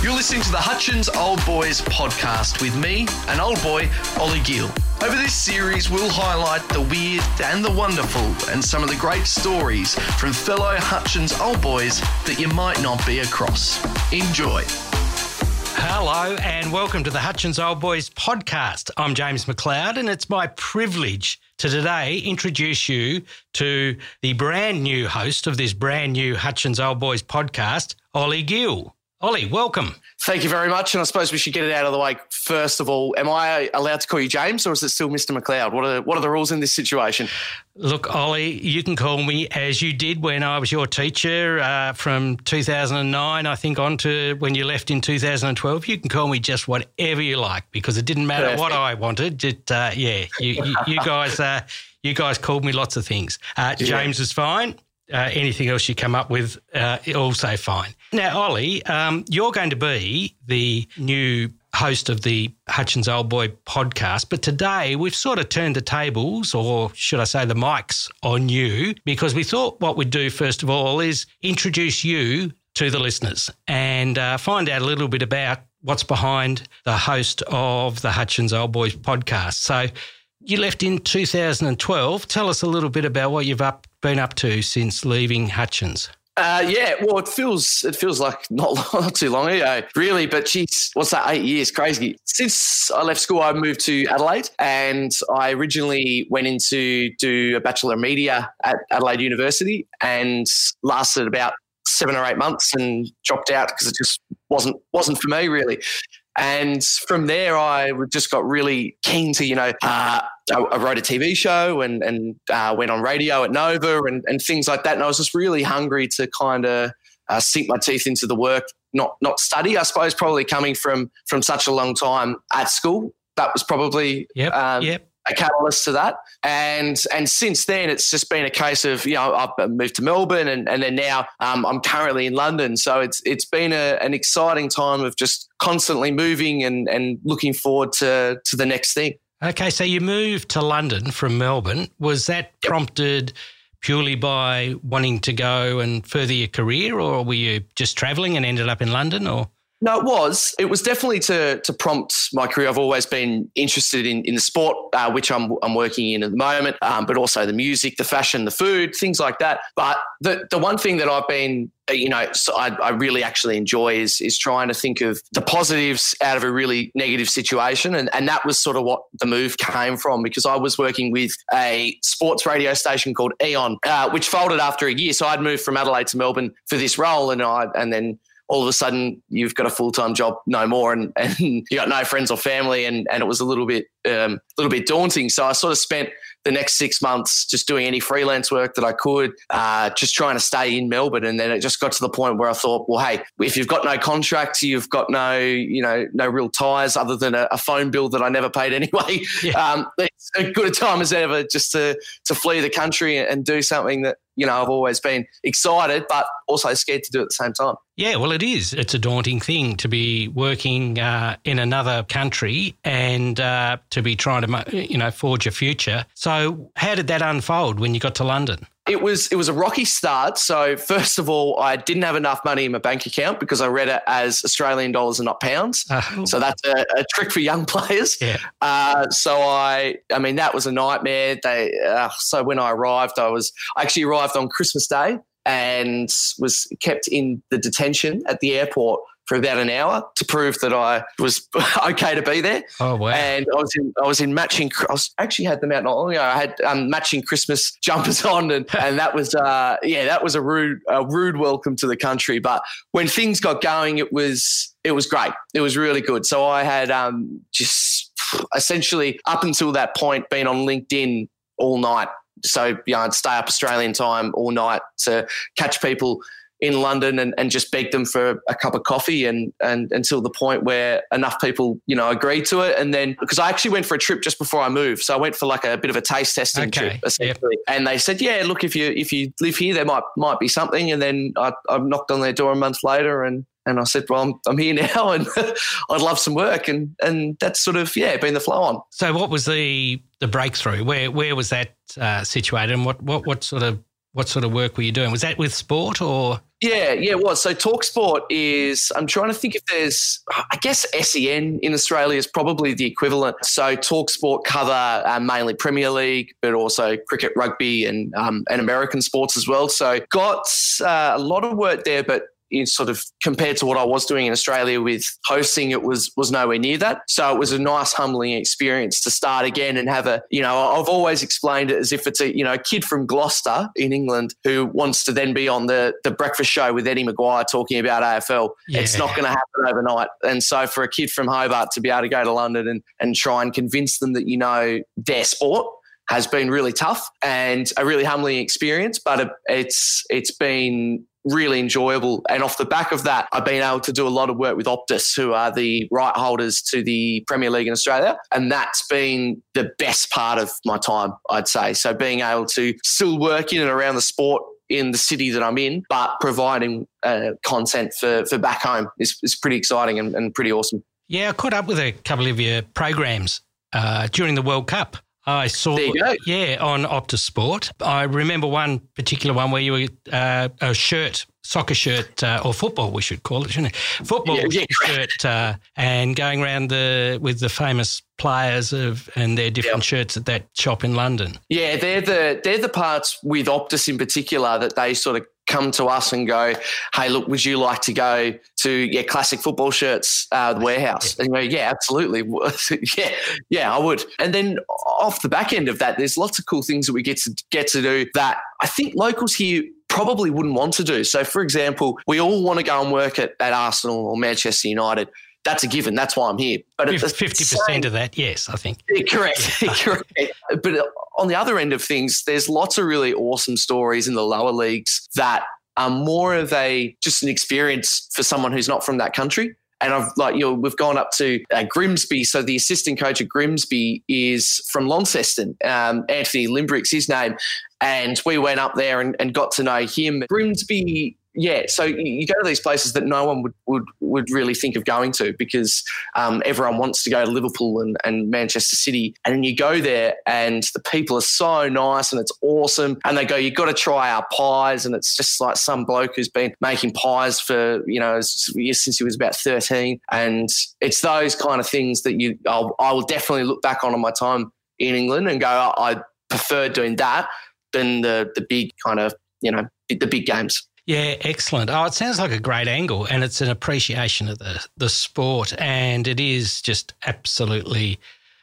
You're listening to the Hutchins Old Boys podcast with me, an old boy, Ollie Gill. Over this series, we'll highlight the weird and the wonderful and some of the great stories from fellow Hutchins Old Boys that you might not be across. Enjoy. Hello and welcome to the Hutchins Old Boys podcast. I'm James McLeod and it's my privilege to today introduce you to the brand new host of this brand new Hutchins Old Boys podcast, Ollie Gill. Ollie, welcome. Thank you very much. And I suppose we should get it out of the way first of all. Am I allowed to call you James or is it still Mr. McLeod? What are the rules in this situation? Look, Ollie, you can call me as you did when I was your teacher from 2009, I think, on to when you left in 2012. You can call me just whatever you like because it didn't matter what I wanted. You guys called me lots of things. James is fine. Anything else you come up with, also fine. Now, Ollie, you're going to be the new host of the Hutchins Old Boy podcast, but today we've sort of turned the tables, or should I say the mics, on you, because we thought what we'd do first of all is introduce you to the listeners and find out a little bit about what's behind the host of the Hutchins Old Boys podcast. So you left in 2012. Tell us a little bit about what you've been up to since leaving Hutchins. Well, it feels like not too long ago, really. But geez, what's that? 8 years, crazy. Since I left school, I moved to Adelaide, and I originally went in to do a Bachelor of Media at Adelaide University, and lasted about 7 or 8 months, and dropped out because it just wasn't for me, really. And from there, I just got really keen to, I wrote a TV show and went on radio at Nova and things like that. And I was just really hungry to kind of sink my teeth into the work, not study, I suppose, probably coming from such a long time at school. That was probably a catalyst to that. And since then, it's just been a case of, I've moved to Melbourne and then now I'm currently in London. So it's been an exciting time of just constantly moving and looking forward to the next thing. Okay, so you moved to London from Melbourne. Was that prompted purely by wanting to go and further your career, or were you just travelling and ended up in London, or...? No, it was definitely to prompt my career. I've always been interested in the sport, which I'm working in at the moment, but also the music, the fashion, the food, things like that. But the one thing that I've been, I really actually enjoy is trying to think of the positives out of a really negative situation. And that was sort of what the move came from, because I was working with a sports radio station called Eon, which folded after a year. So I'd moved from Adelaide to Melbourne for this role and then all of a sudden you've got a full-time job, no more, and you got no friends or family, and it was a little bit daunting. So I sort of spent the next 6 months just doing any freelance work that I could, just trying to stay in Melbourne. And then it just got to the point where I thought, well, hey, if you've got no contract, you've got no real ties other than a phone bill that I never paid anyway. Yeah. It's as good a time as ever just to flee the country and do something that, I've always been excited but also scared to do at the same time. Yeah, well, it is. It's a daunting thing to be working in another country and to be trying to, forge a future. So how did that unfold when you got to London? It was a rocky start. So first of all, I didn't have enough money in my bank account because I read it as Australian dollars and not pounds. So that's a trick for young players. Yeah. So that was a nightmare. So when I arrived, I actually arrived on Christmas Day and was kept in the detention at the airport for about an hour to prove that I was okay to be there. Oh, wow. And I was in matching – I actually had them out not long ago. I had matching Christmas jumpers on and that was that was a rude welcome to the country. But when things got going, it was great. It was really good. So I had just essentially up until that point been on LinkedIn all night. So I'd stay up Australian time all night to catch people – in London and just begged them for a cup of coffee and until the point where enough people, agreed to it. And then, because I actually went for a trip just before I moved. So I went for like a bit of a taste testing trip essentially. Yep. And they said, look, if you live here, there might be something. And then I knocked on their door a month later and I said, well, I'm here now and I'd love some work. And that's sort of, been the flow on. So what was the breakthrough? Where was that situated and what sort of what sort of work were you doing? Was that with sport or? Yeah, it was. So TalkSport is, I'm trying to think if there's, I guess SEN in Australia is probably the equivalent. So TalkSport cover mainly Premier League, but also cricket, rugby and American sports as well. So got a lot of work there, but in sort of compared to what I was doing in Australia with hosting, it was nowhere near that. So it was a nice humbling experience to start again and have a, you know, I've always explained it as if it's a, you know, a kid from Gloucester in England who wants to then be on the breakfast show with Eddie Maguire talking about AFL. Yeah. It's not going to happen overnight. And so for a kid from Hobart to be able to go to London and try and convince them that, you know, their sport has been really tough and a really humbling experience, but it's been really enjoyable. And off the back of that, I've been able to do a lot of work with Optus, who are the right holders to the Premier League in Australia. And that's been the best part of my time, I'd say. So being able to still work in and around the sport in the city that I'm in, but providing content for back home is pretty exciting and pretty awesome. Yeah, I caught up with a couple of your programs during the World Cup. I saw, on Optus Sport. I remember one particular one where you were a shirt, soccer shirt, or football, we should call it, shouldn't it? Shirt, and going around with the famous players and their different shirts at that shop in London. Yeah, they're the parts with Optus in particular that they sort of come to us and go, hey, look, would you like to go to classic football shirts the warehouse? And go, yeah, absolutely. yeah, I would. And then off the back end of that, there's lots of cool things that we get to do that I think locals here probably wouldn't want to do. So, for example, we all want to go and work at Arsenal or Manchester United. That's a given. That's why I'm here. But 50% of that, yes, I think. Correct. But on the other end of things, there's lots of really awesome stories in the lower leagues that are more of an experience for someone who's not from that country. And we've gone up to Grimsby. So the assistant coach at Grimsby is from Launceston. Anthony Limbrick's his name, and we went up there and got to know him. Grimsby. Yeah, so you go to these places that no one would really think of going to because everyone wants to go to Liverpool and Manchester City, and then you go there and the people are so nice and it's awesome, and they go, you've got to try our pies, and it's just like some bloke who's been making pies for, you know, since he was about 13, and it's those kind of things that I will definitely look back on my time in England and go, I prefer doing that than the big kind of, you know, the big games. Yeah, excellent. Oh, it sounds like a great angle, and it's an appreciation of the sport, and it is just absolutely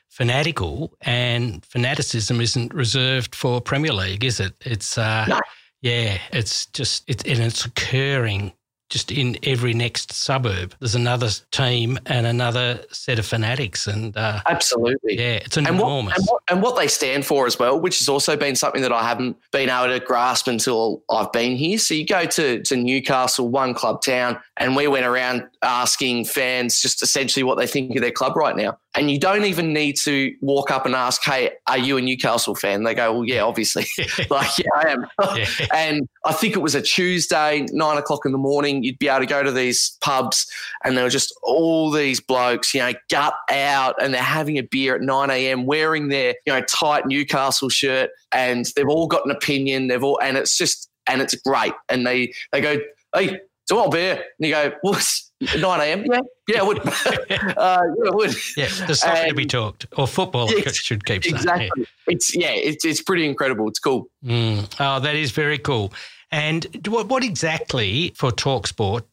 fanatical, and fanaticism isn't reserved for Premier League, is it? It's no. Yeah, it's just and it's occurring just in every next suburb. There's another team and another set of fanatics, and absolutely, yeah, it's enormous. And what they stand for as well, which has also been something that I haven't been able to grasp until I've been here. So you go to Newcastle, one club town, and we went around asking fans just essentially what they think of their club right now. And you don't even need to walk up and ask, hey, are you a Newcastle fan? They go, well, yeah, obviously. Like, yeah, I am. Yeah. And I think it was a Tuesday, 9:00 in the morning, you'd be able to go to these pubs and there were just all these blokes, you know, gut out, and they're having a beer at 9 a.m, wearing their, you know, tight Newcastle shirt, and they've all got an opinion. And it's just, and it's great. And they go, hey, do you want a beer? And you go, well, 9 a.m. Yeah, I would. Yeah, there's something to be talked, or football should keep saying. Exactly. Yeah. It's pretty incredible. It's cool. Oh, that is very cool. And what exactly for TalkSport?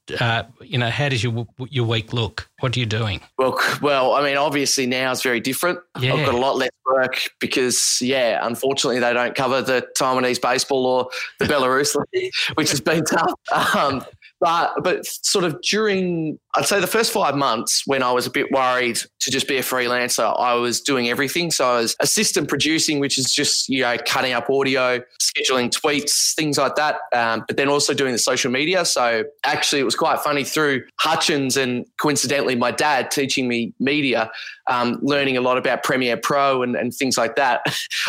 You know, how does your week look? What are you doing? Well, I mean, obviously now it's very different. Yeah. I've got a lot less work because, yeah, unfortunately they don't cover the Taiwanese baseball or the Belarus league, which has been tough. But sort of during, I'd say the first 5 months when I was a bit worried to just be a freelancer, I was doing everything. So I was assistant producing, which is just, you know, cutting up audio, scheduling tweets, things like that. But then also doing the social media. So actually it was quite funny through Hutchins and coincidentally my dad teaching me media, learning a lot about Premiere Pro and things like that.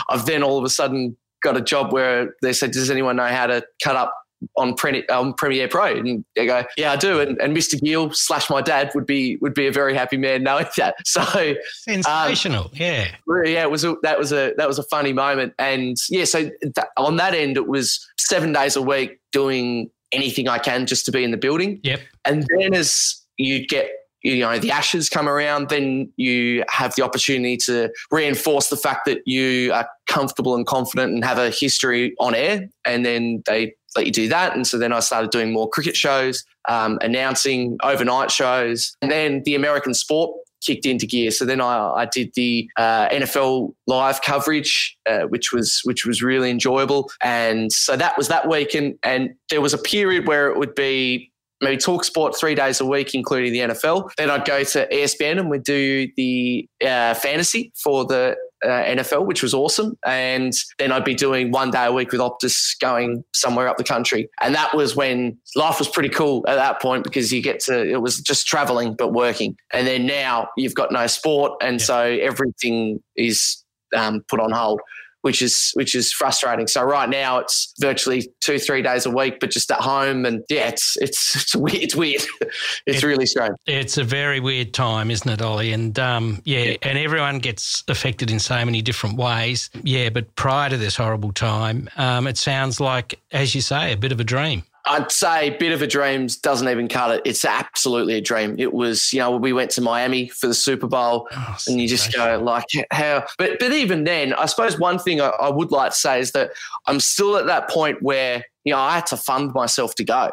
I've then all of a sudden got a job where they said, does anyone know how to cut up on Premiere Pro. And they go, yeah, I do. And Mr. Gill / my dad would be a very happy man knowing that. So sensational. Yeah. That was a funny moment. And yeah, so on that end, it was 7 days a week doing anything I can just to be in the building. Yep. And then as you get, the Ashes come around, then you have the opportunity to reinforce the fact that you are comfortable and confident and have a history on air, and then they let you do that. And so then I started doing more cricket shows, announcing overnight shows, and then the American sport kicked into gear. So then I did the NFL live coverage, which was really enjoyable. And so that was that week. And there was a period where it would be maybe TalkSport 3 days a week, including the NFL. Then I'd go to ESPN and we'd do the fantasy for the NFL, which was awesome. And then I'd be doing 1 day a week with Optus, going somewhere up the country. And that was when life was pretty cool at that point, because it was just traveling but working. And then now you've got no sport, and so everything is put on hold, which is frustrating. So right now it's virtually 2-3 days a week, but just at home. And yeah, it's weird. It's weird. It's really strange. It's a very weird time, isn't it, Ollie? And and everyone gets affected in so many different ways. Yeah, but prior to this horrible time, it sounds like, as you say, a bit of a dream. I'd say bit of a dream doesn't even cut it. It's absolutely a dream. It was, we went to Miami for the Super Bowl, and you just go like, how? But even then, I suppose one thing I would like to say is that I'm still at that point where, I had to fund myself to go,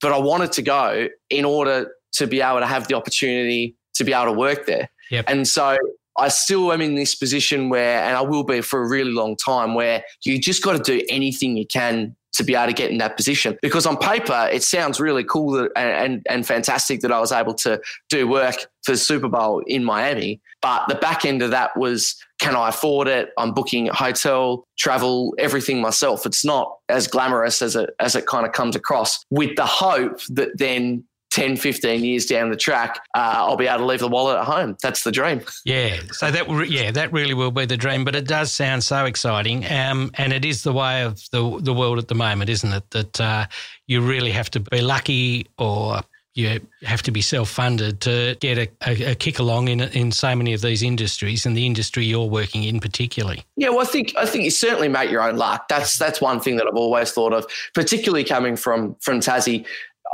but I wanted to go in order to be able to have the opportunity to be able to work there. Yep. And so I still am in this position where, and I will be for a really long time, where you just got to do anything you can to be able to get in that position, because on paper it sounds really cool and fantastic that I was able to do work for the Super Bowl in Miami. But the back end of that was, can I afford it? I'm booking hotel, travel, everything myself. It's not as glamorous as it kind of comes across, with the hope that then 10, 15 years down the track, I'll be able to leave the wallet at home. That's the dream. Yeah, so that really will be the dream, but it does sound so exciting, and it is the way of the world at the moment, isn't it, that you really have to be lucky, or you have to be self-funded to get a kick along in so many of these industries, and the industry you're working in particularly. Yeah, well, I think you certainly make your own luck. That's one thing that I've always thought of, particularly coming from Tassie.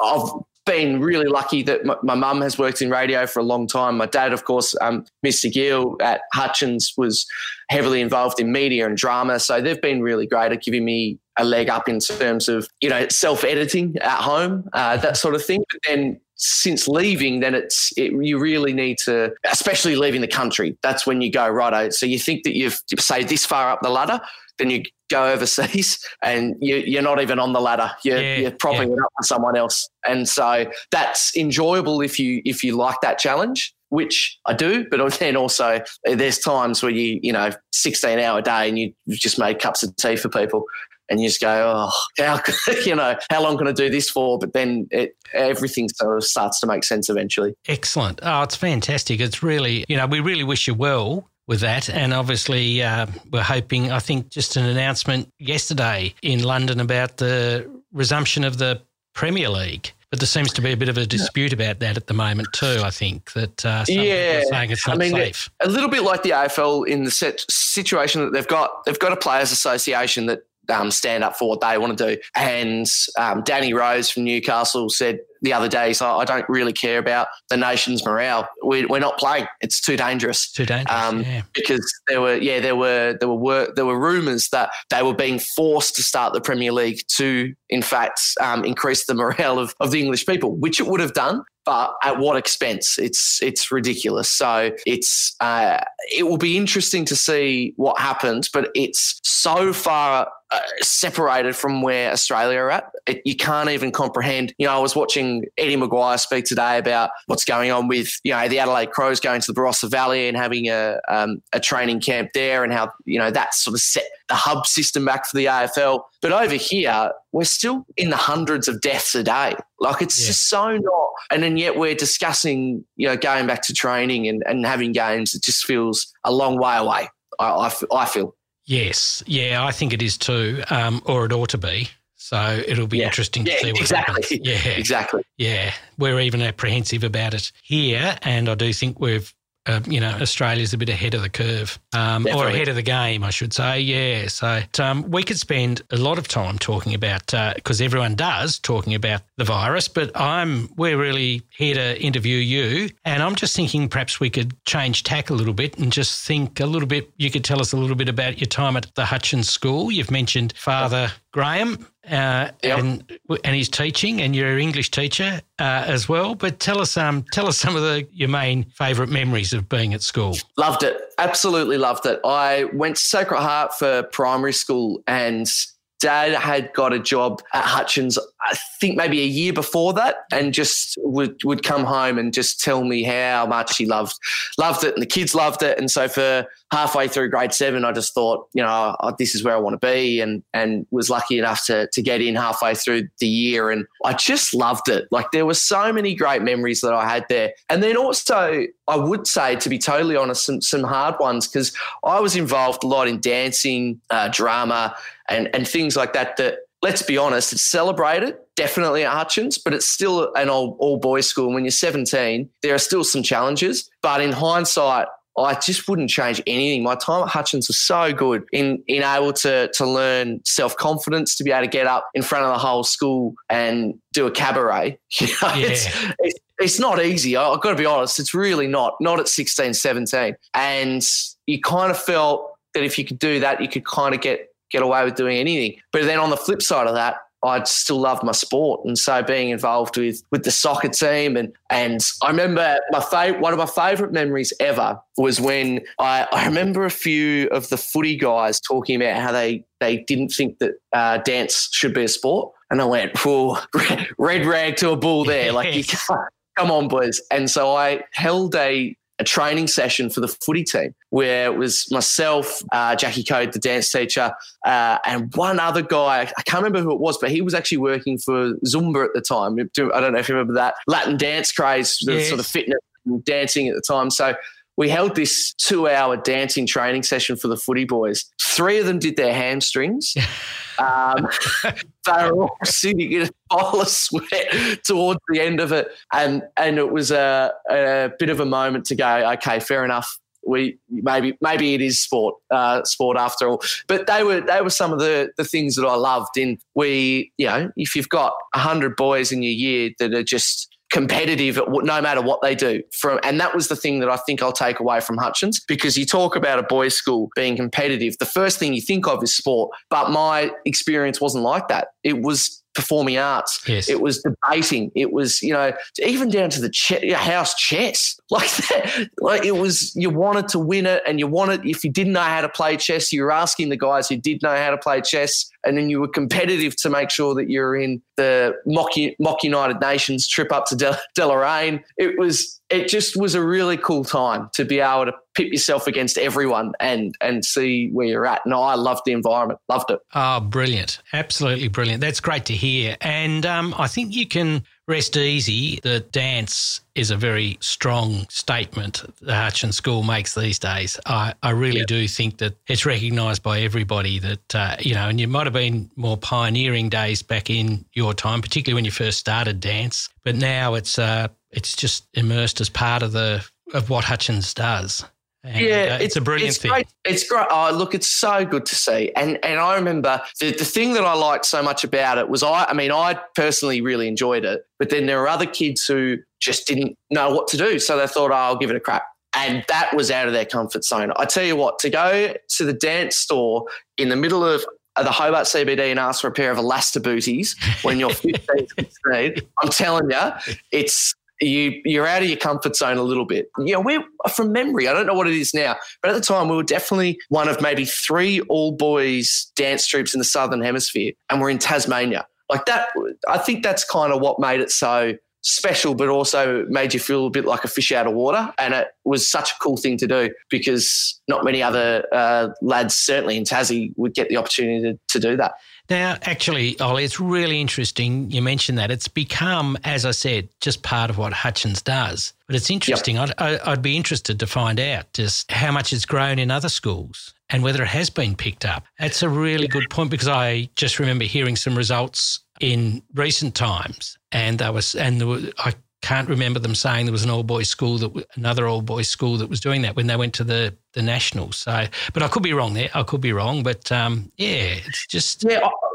I've been really lucky that my mum has worked in radio for a long time. My dad, of course, Mr. Gill at Hutchins, was heavily involved in media and drama. So they've been really great at giving me a leg up in terms of, self-editing at home, that sort of thing. But then since leaving, then you really need to, especially leaving the country, that's when you go, righto. So you think that you've, say, this far up the ladder, then you go overseas and you're not even on the ladder. You're propping it up for someone else. And so that's enjoyable if you like that challenge, which I do. But then also there's times where you, 16-hour day and you just make cups of tea for people. And you just go, how long can I do this for? But then everything sort of starts to make sense eventually. Excellent. Oh, it's fantastic. It's really, we really wish you well with that. And obviously we're hoping, I think just an announcement yesterday in London about the resumption of the Premier League. But there seems to be a bit of a dispute about that at the moment too, I think, that some people are saying it's not safe. A little bit like the AFL in the situation that they've got a Players Association that stand up for what they want to do. And Danny Rose from Newcastle said the other day, so I don't really care about the nation's morale. We're not playing. It's too dangerous. Because there were rumours that they were being forced to start the Premier League to, in fact, increase the morale of the English people, which it would have done. But at what expense? It's ridiculous. So it will be interesting to see what happens, but it's so far separated from where Australia are at. You can't even comprehend. I was watching Eddie Maguire speak today about what's going on with, the Adelaide Crows going to the Barossa Valley and having a training camp there, and how, that sort of set the hub system back for the AFL. But over here, we're still in the hundreds of deaths a day. Like, it's just so not. And then yet we're discussing, going back to training and having games. It just feels a long way away, I feel. Yes. Yeah, I think it is too, or it ought to be. So it'll be interesting to see what happens. Yeah, we're even apprehensive about it here, and I do think we've, Australia's a bit ahead of the curve, or ahead of the game, I should say. Yeah, so we could spend a lot of time talking about, because everyone does, talking about the virus, but we're really here to interview you, and I'm just thinking perhaps we could change tack a little bit and just think a little bit, you could tell us a little bit about your time at the Hutchins School. You've mentioned Father Graham and his teaching, and you're an English teacher as well. But tell us some of your main favourite memories of being at school. Loved it. Absolutely loved it. I went to Sacred Heart for primary school, and Dad had got a job at Hutchins, I think maybe a year before that, and just would come home and just tell me how much he loved it, and the kids loved it. And so for halfway through grade 7, I just thought, this is where I want to be, and was lucky enough to get in halfway through the year. And I just loved it. Like, there were so many great memories that I had there. And then also, I would say, to be totally honest, some hard ones, because I was involved a lot in dancing, drama, and things like that, let's be honest, it's celebrated definitely at Hutchins, but it's still an all-boys school. And when you're 17, there are still some challenges. But in hindsight, I just wouldn't change anything. My time at Hutchins was so good in able to learn self-confidence, to be able to get up in front of the whole school and do a cabaret. It's not easy. I've got to be honest. It's really not at 16, 17. And you kind of felt that if you could do that, you could kind of get away with doing anything. But then on the flip side of that, I still loved my sport. And so being involved with the soccer team, and I remember one of my favourite memories ever was when I remember a few of the footy guys talking about how they didn't think that dance should be a sport. And I went, whoa, red rag to a bull there. Like, you can't, come on, boys. And so I held a training session for the footy team, where it was myself, Jackie Code, the dance teacher, and one other guy. I can't remember who it was, but he was actually working for Zumba at the time. I don't know if you remember that Latin dance craze, the sort of fitness and dancing at the time. So we held this 2-hour dancing training session for the footy boys. 3 of them did their hamstrings. They were all sitting in a bowl of sweat towards the end of it. And it was a bit of a moment to go, okay, fair enough. Maybe it is sport after all. But they were some of the things that I loved. And if you've got 100 boys in your year that are just competitive no matter what they do. And that was the thing that I think I'll take away from Hutchins, because you talk about a boys' school being competitive. The first thing you think of is sport, but my experience wasn't like that. It was performing arts. Yes. It was debating. It was, even down to the house chess. Like it was, you wanted to win it, and you wanted, if you didn't know how to play chess, you were asking the guys who did know how to play chess, and then you were competitive to make sure that you're in the mock United Nations trip up to Deloraine. It just was a really cool time to be able to pit yourself against everyone and see where you're at. No, I loved the environment, loved it. Oh, brilliant. Absolutely brilliant. That's great to hear. And I think you can rest easy that dance is a very strong statement the Hutchins School makes these days. I really do think that it's recognised by everybody that, and you might have been more pioneering days back in your time, particularly when you first started dance, but now it's just immersed as part of what Hutchins does. And, it's a brilliant thing. Great. It's great. Oh, look, it's so good to see. And I remember the thing that I liked so much about it was I personally really enjoyed it, but then there were other kids who just didn't know what to do, so they thought, oh, I'll give it a crack. And that was out of their comfort zone. I tell you what, to go to the dance store in the middle of the Hobart CBD and ask for a pair of elastabooties when you're 15, 16, I'm telling you, it's... You're out of your comfort zone a little bit. We're from memory. I don't know what it is now, but at the time we were definitely one of maybe 3 all-boys dance troupes in the Southern Hemisphere, and we're in Tasmania. Like that, I think that's kind of what made it so special, but also made you feel a bit like a fish out of water. And it was such a cool thing to do, because not many other lads, certainly in Tassie, would get the opportunity to do that. Now, actually, Ollie, it's really interesting you mentioned that. It's become, as I said, just part of what Hutchins does. But it's interesting. Yep. I'd be interested to find out just how much it's grown in other schools and whether it has been picked up. That's a really good point, because I just remember hearing some results in recent times and I can't remember them saying there was another all-boys school that was doing that when they went to the Nationals. So, but I could be wrong there. I could be wrong. But, it's just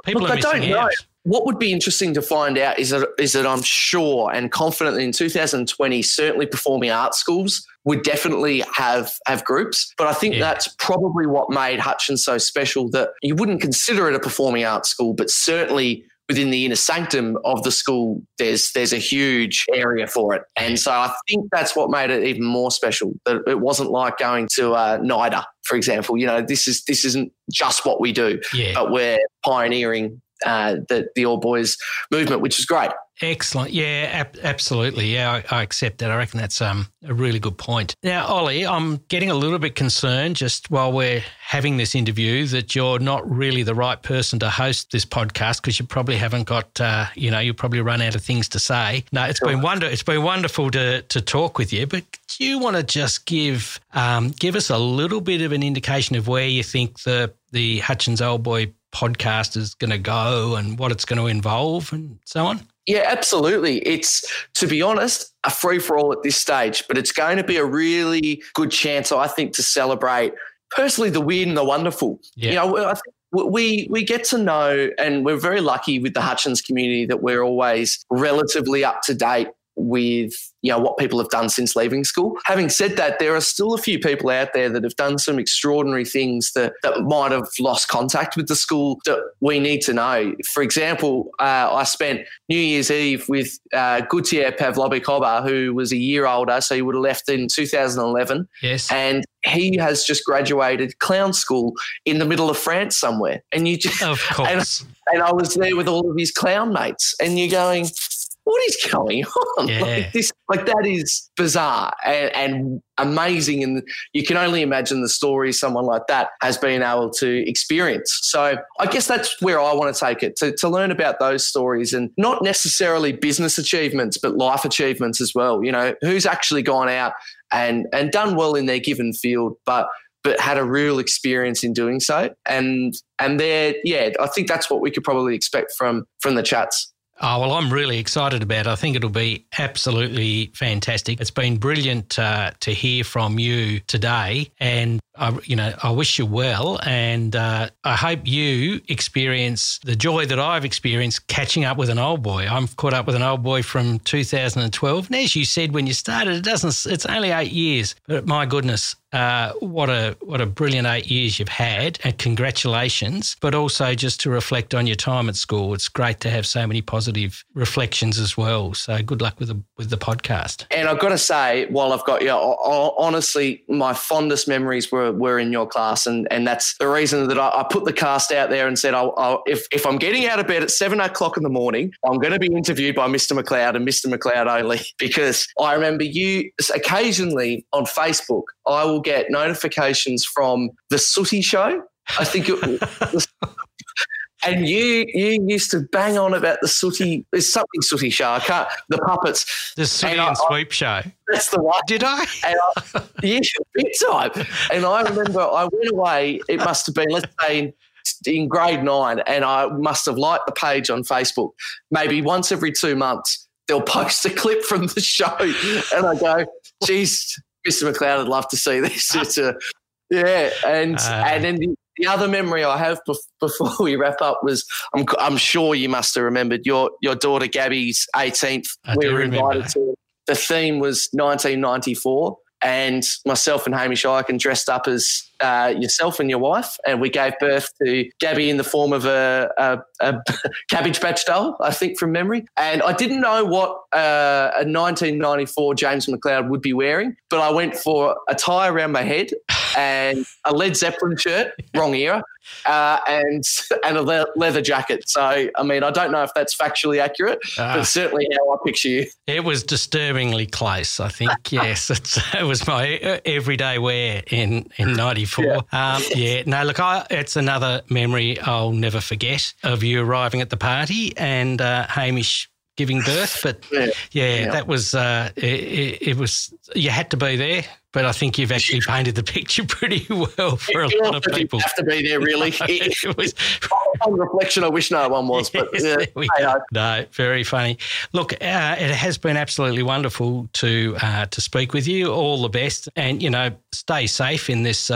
people are missing out. I don't know. What would be interesting to find out is that I'm sure and confident that in 2020, certainly performing arts schools would definitely have groups. But I think that's probably what made Hutchins so special, that you wouldn't consider it a performing arts school, but certainly within the inner sanctum of the school, there's a huge area for it. And so I think that's what made it even more special, that it wasn't like going to NIDA, for example. You know, this isn't just what we do, but we're pioneering the all-boys movement, which is great. Excellent. Yeah, absolutely. Yeah, I accept that. I reckon that's a really good point. Now, Ollie, I'm getting a little bit concerned just while we're having this interview that you're not really the right person to host this podcast, because you probably haven't got, you'll probably run out of things to say. No, it's been wonderful to talk with you, but do you want to just give us a little bit of an indication of where you think the Hutchins Old Boy podcast is going to go and what it's going to involve and so on? Yeah, absolutely. It's, to be honest, a free-for-all at this stage, but it's going to be a really good chance, I think, to celebrate personally the weird and the wonderful. Yeah. You know, I think we get to know, and we're very lucky with the Hutchins community that we're always relatively up to date with, you know, what people have done since leaving school. Having said that, there are still a few people out there that have done some extraordinary things that might have lost contact with the school that we need to know. For example, I spent New Year's Eve with Gautier Pavlovich Obar, who was a year older, so he would have left in 2011. Yes. And he has just graduated clown school in the middle of France somewhere. And you just, of course. And I was there with all of his clown mates, and you're going, what is going on? Yeah. That is bizarre and amazing. And you can only imagine the story someone like that has been able to experience. So I guess that's where I want to take it, to learn about those stories, and not necessarily business achievements, but life achievements as well. You know, who's actually gone out and done well in their given field, but had a real experience in doing so. And there, I think that's what we could probably expect from the chats. Oh, well, I'm really excited about it. I think it'll be absolutely fantastic. It's been brilliant to hear from you today, and I wish you well, and I hope you experience the joy that I've experienced catching up with an old boy. I'm caught up with an old boy from 2012, and as you said when you started, it's only 8 years, but my goodness, what a brilliant 8 years you've had, and congratulations, but also just to reflect on your time at school. It's great to have so many positive reflections as well. So good luck with the podcast. And I've got to say, while I've got you, honestly, my fondest memories were in your class, and that's the reason that I put the cast out there and said, if I'm getting out of bed at 7 o'clock in the morning, I'm going to be interviewed by Mr. McLeod and Mr. McLeod only, because I remember you occasionally on Facebook, I will get notifications from the Sooty show. I think it and you used to bang on about the Sooty. There's something Sooty show. I can't. The puppets. The Sooty and Sweep show. That's the one. Did I? And big time. And I remember I went away. It must have been, let's say, in grade 9, and I must have liked the page on Facebook. Maybe once every 2 months, they'll post a clip from the show, and I go, "Geez, Mr. McLeod would love to see this." And then the other memory I have before we wrap up was, I'm sure you must have remembered, your daughter Gabby's 18th. We were invited to. The theme was 1994, and myself and Hamish Aykens dressed up as yourself and your wife, and we gave birth to Gabby in the form of a Cabbage Patch doll, I think, from memory. And I didn't know what a 1994 James McLeod would be wearing, but I went for a tie around my head and a Led Zeppelin shirt, wrong era, and a leather jacket. So, I mean, I don't know if that's factually accurate, but certainly how I picture you. It was disturbingly close, I think. Yes, it was my everyday wear in 94. Yeah. It's another memory I'll never forget of you arriving at the party and Hamish giving birth, but that was it was, you had to be there, but I think you've actually painted the picture pretty well for a lot of people. You have to be there, really. No, it was, on reflection, I wish no one was, No, very funny. Look, it has been absolutely wonderful to speak with you. All the best, and stay safe in this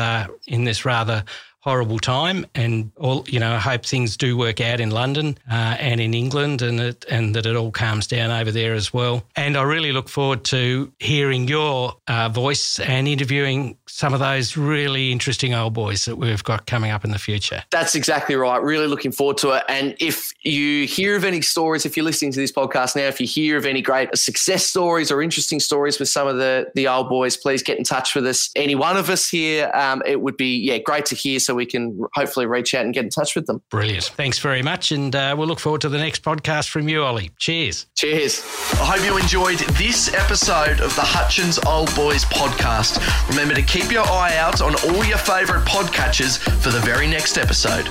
rather horrible time, and all, I hope things do work out in London and in England, and that it all calms down over there as well. And I really look forward to hearing your voice and interviewing some of those really interesting old boys that we've got coming up in the future. That's exactly right. Really looking forward to it. And if you hear of any stories, if you're listening to this podcast now, if you hear of any great success stories or interesting stories with some of the old boys, please get in touch with us. Any one of us here, it would be great to hear. So we can hopefully reach out and get in touch with them. Brilliant. Thanks very much. And we'll look forward to the next podcast from you, Ollie. Cheers. Cheers. I hope you enjoyed this episode of the Hutchins Old Boys podcast. Remember to keep your eye out on all your favourite podcatchers for the very next episode.